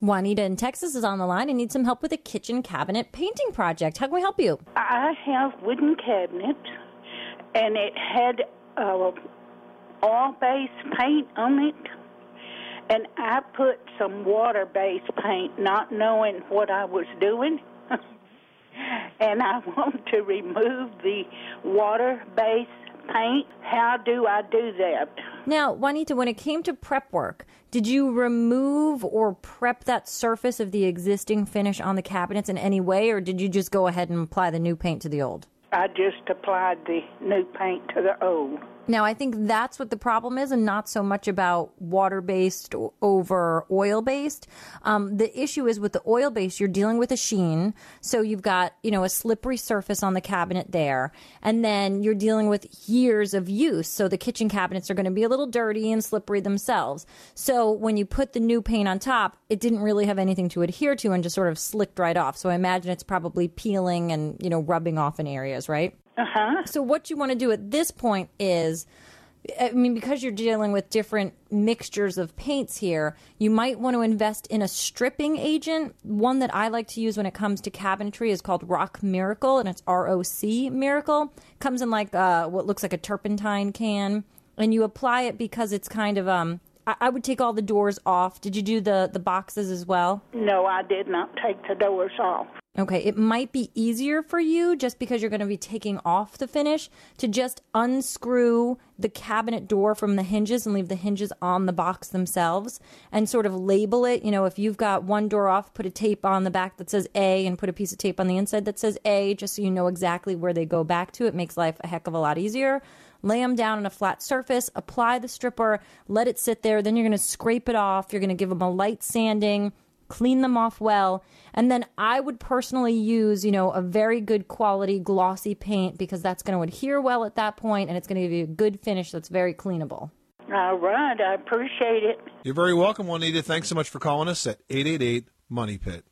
Juanita in Texas is on the line and needs some help with a kitchen cabinet painting project. How can we help you? I have wooden cabinet, and it had oil-based paint on it, and I put some water-based paint, not knowing what I was doing, and I want to remove the water-based paint. How do I do that? Now, Juanita, when it came to prep work, did you remove or prep that surface of the existing finish on the cabinets in any way, or did you just go ahead and apply the new paint to the old? I just applied the new paint to the old. Now, I think that's what the problem is, and not so much about water-based over oil-based. The issue is with the oil-based, you're dealing with a sheen, so you've got, a slippery surface on the cabinet there, and then you're dealing with years of use, so the kitchen cabinets are going to be a little dirty and slippery themselves. So when you put the new paint on top, it didn't really have anything to adhere to and just sort of slicked right off. So I imagine it's probably peeling and, rubbing off in areas, right? Uh-huh. So what you want to do at this point is, because you're dealing with different mixtures of paints here, you might want to invest in a stripping agent. One that I like to use when it comes to cabinetry is called Rock Miracle, and it's ROC Miracle. It comes in like what looks like a turpentine can, and you apply it because it's kind of I would take all the doors off. Did you do the boxes as well? No, I did not take the doors off. Okay, it might be easier for you, just because you're going to be taking off the finish, to just unscrew the cabinet door from the hinges and leave the hinges on the box themselves and sort of label it. If you've got one door off, put a tape on the back that says A and put a piece of tape on the inside that says A, just so you know exactly where they go back to. It makes life a heck of a lot easier. Lay them down on a flat surface, apply the stripper, let it sit there. Then you're going to scrape it off. You're going to give them a light sanding. Clean them off well, and then I would personally use, a very good quality glossy paint, because that's going to adhere well at that point, and it's going to give you a good finish that's very cleanable. All right, I appreciate it. You're very welcome, Juanita. Thanks so much for calling us at 888-MONEY-PIT.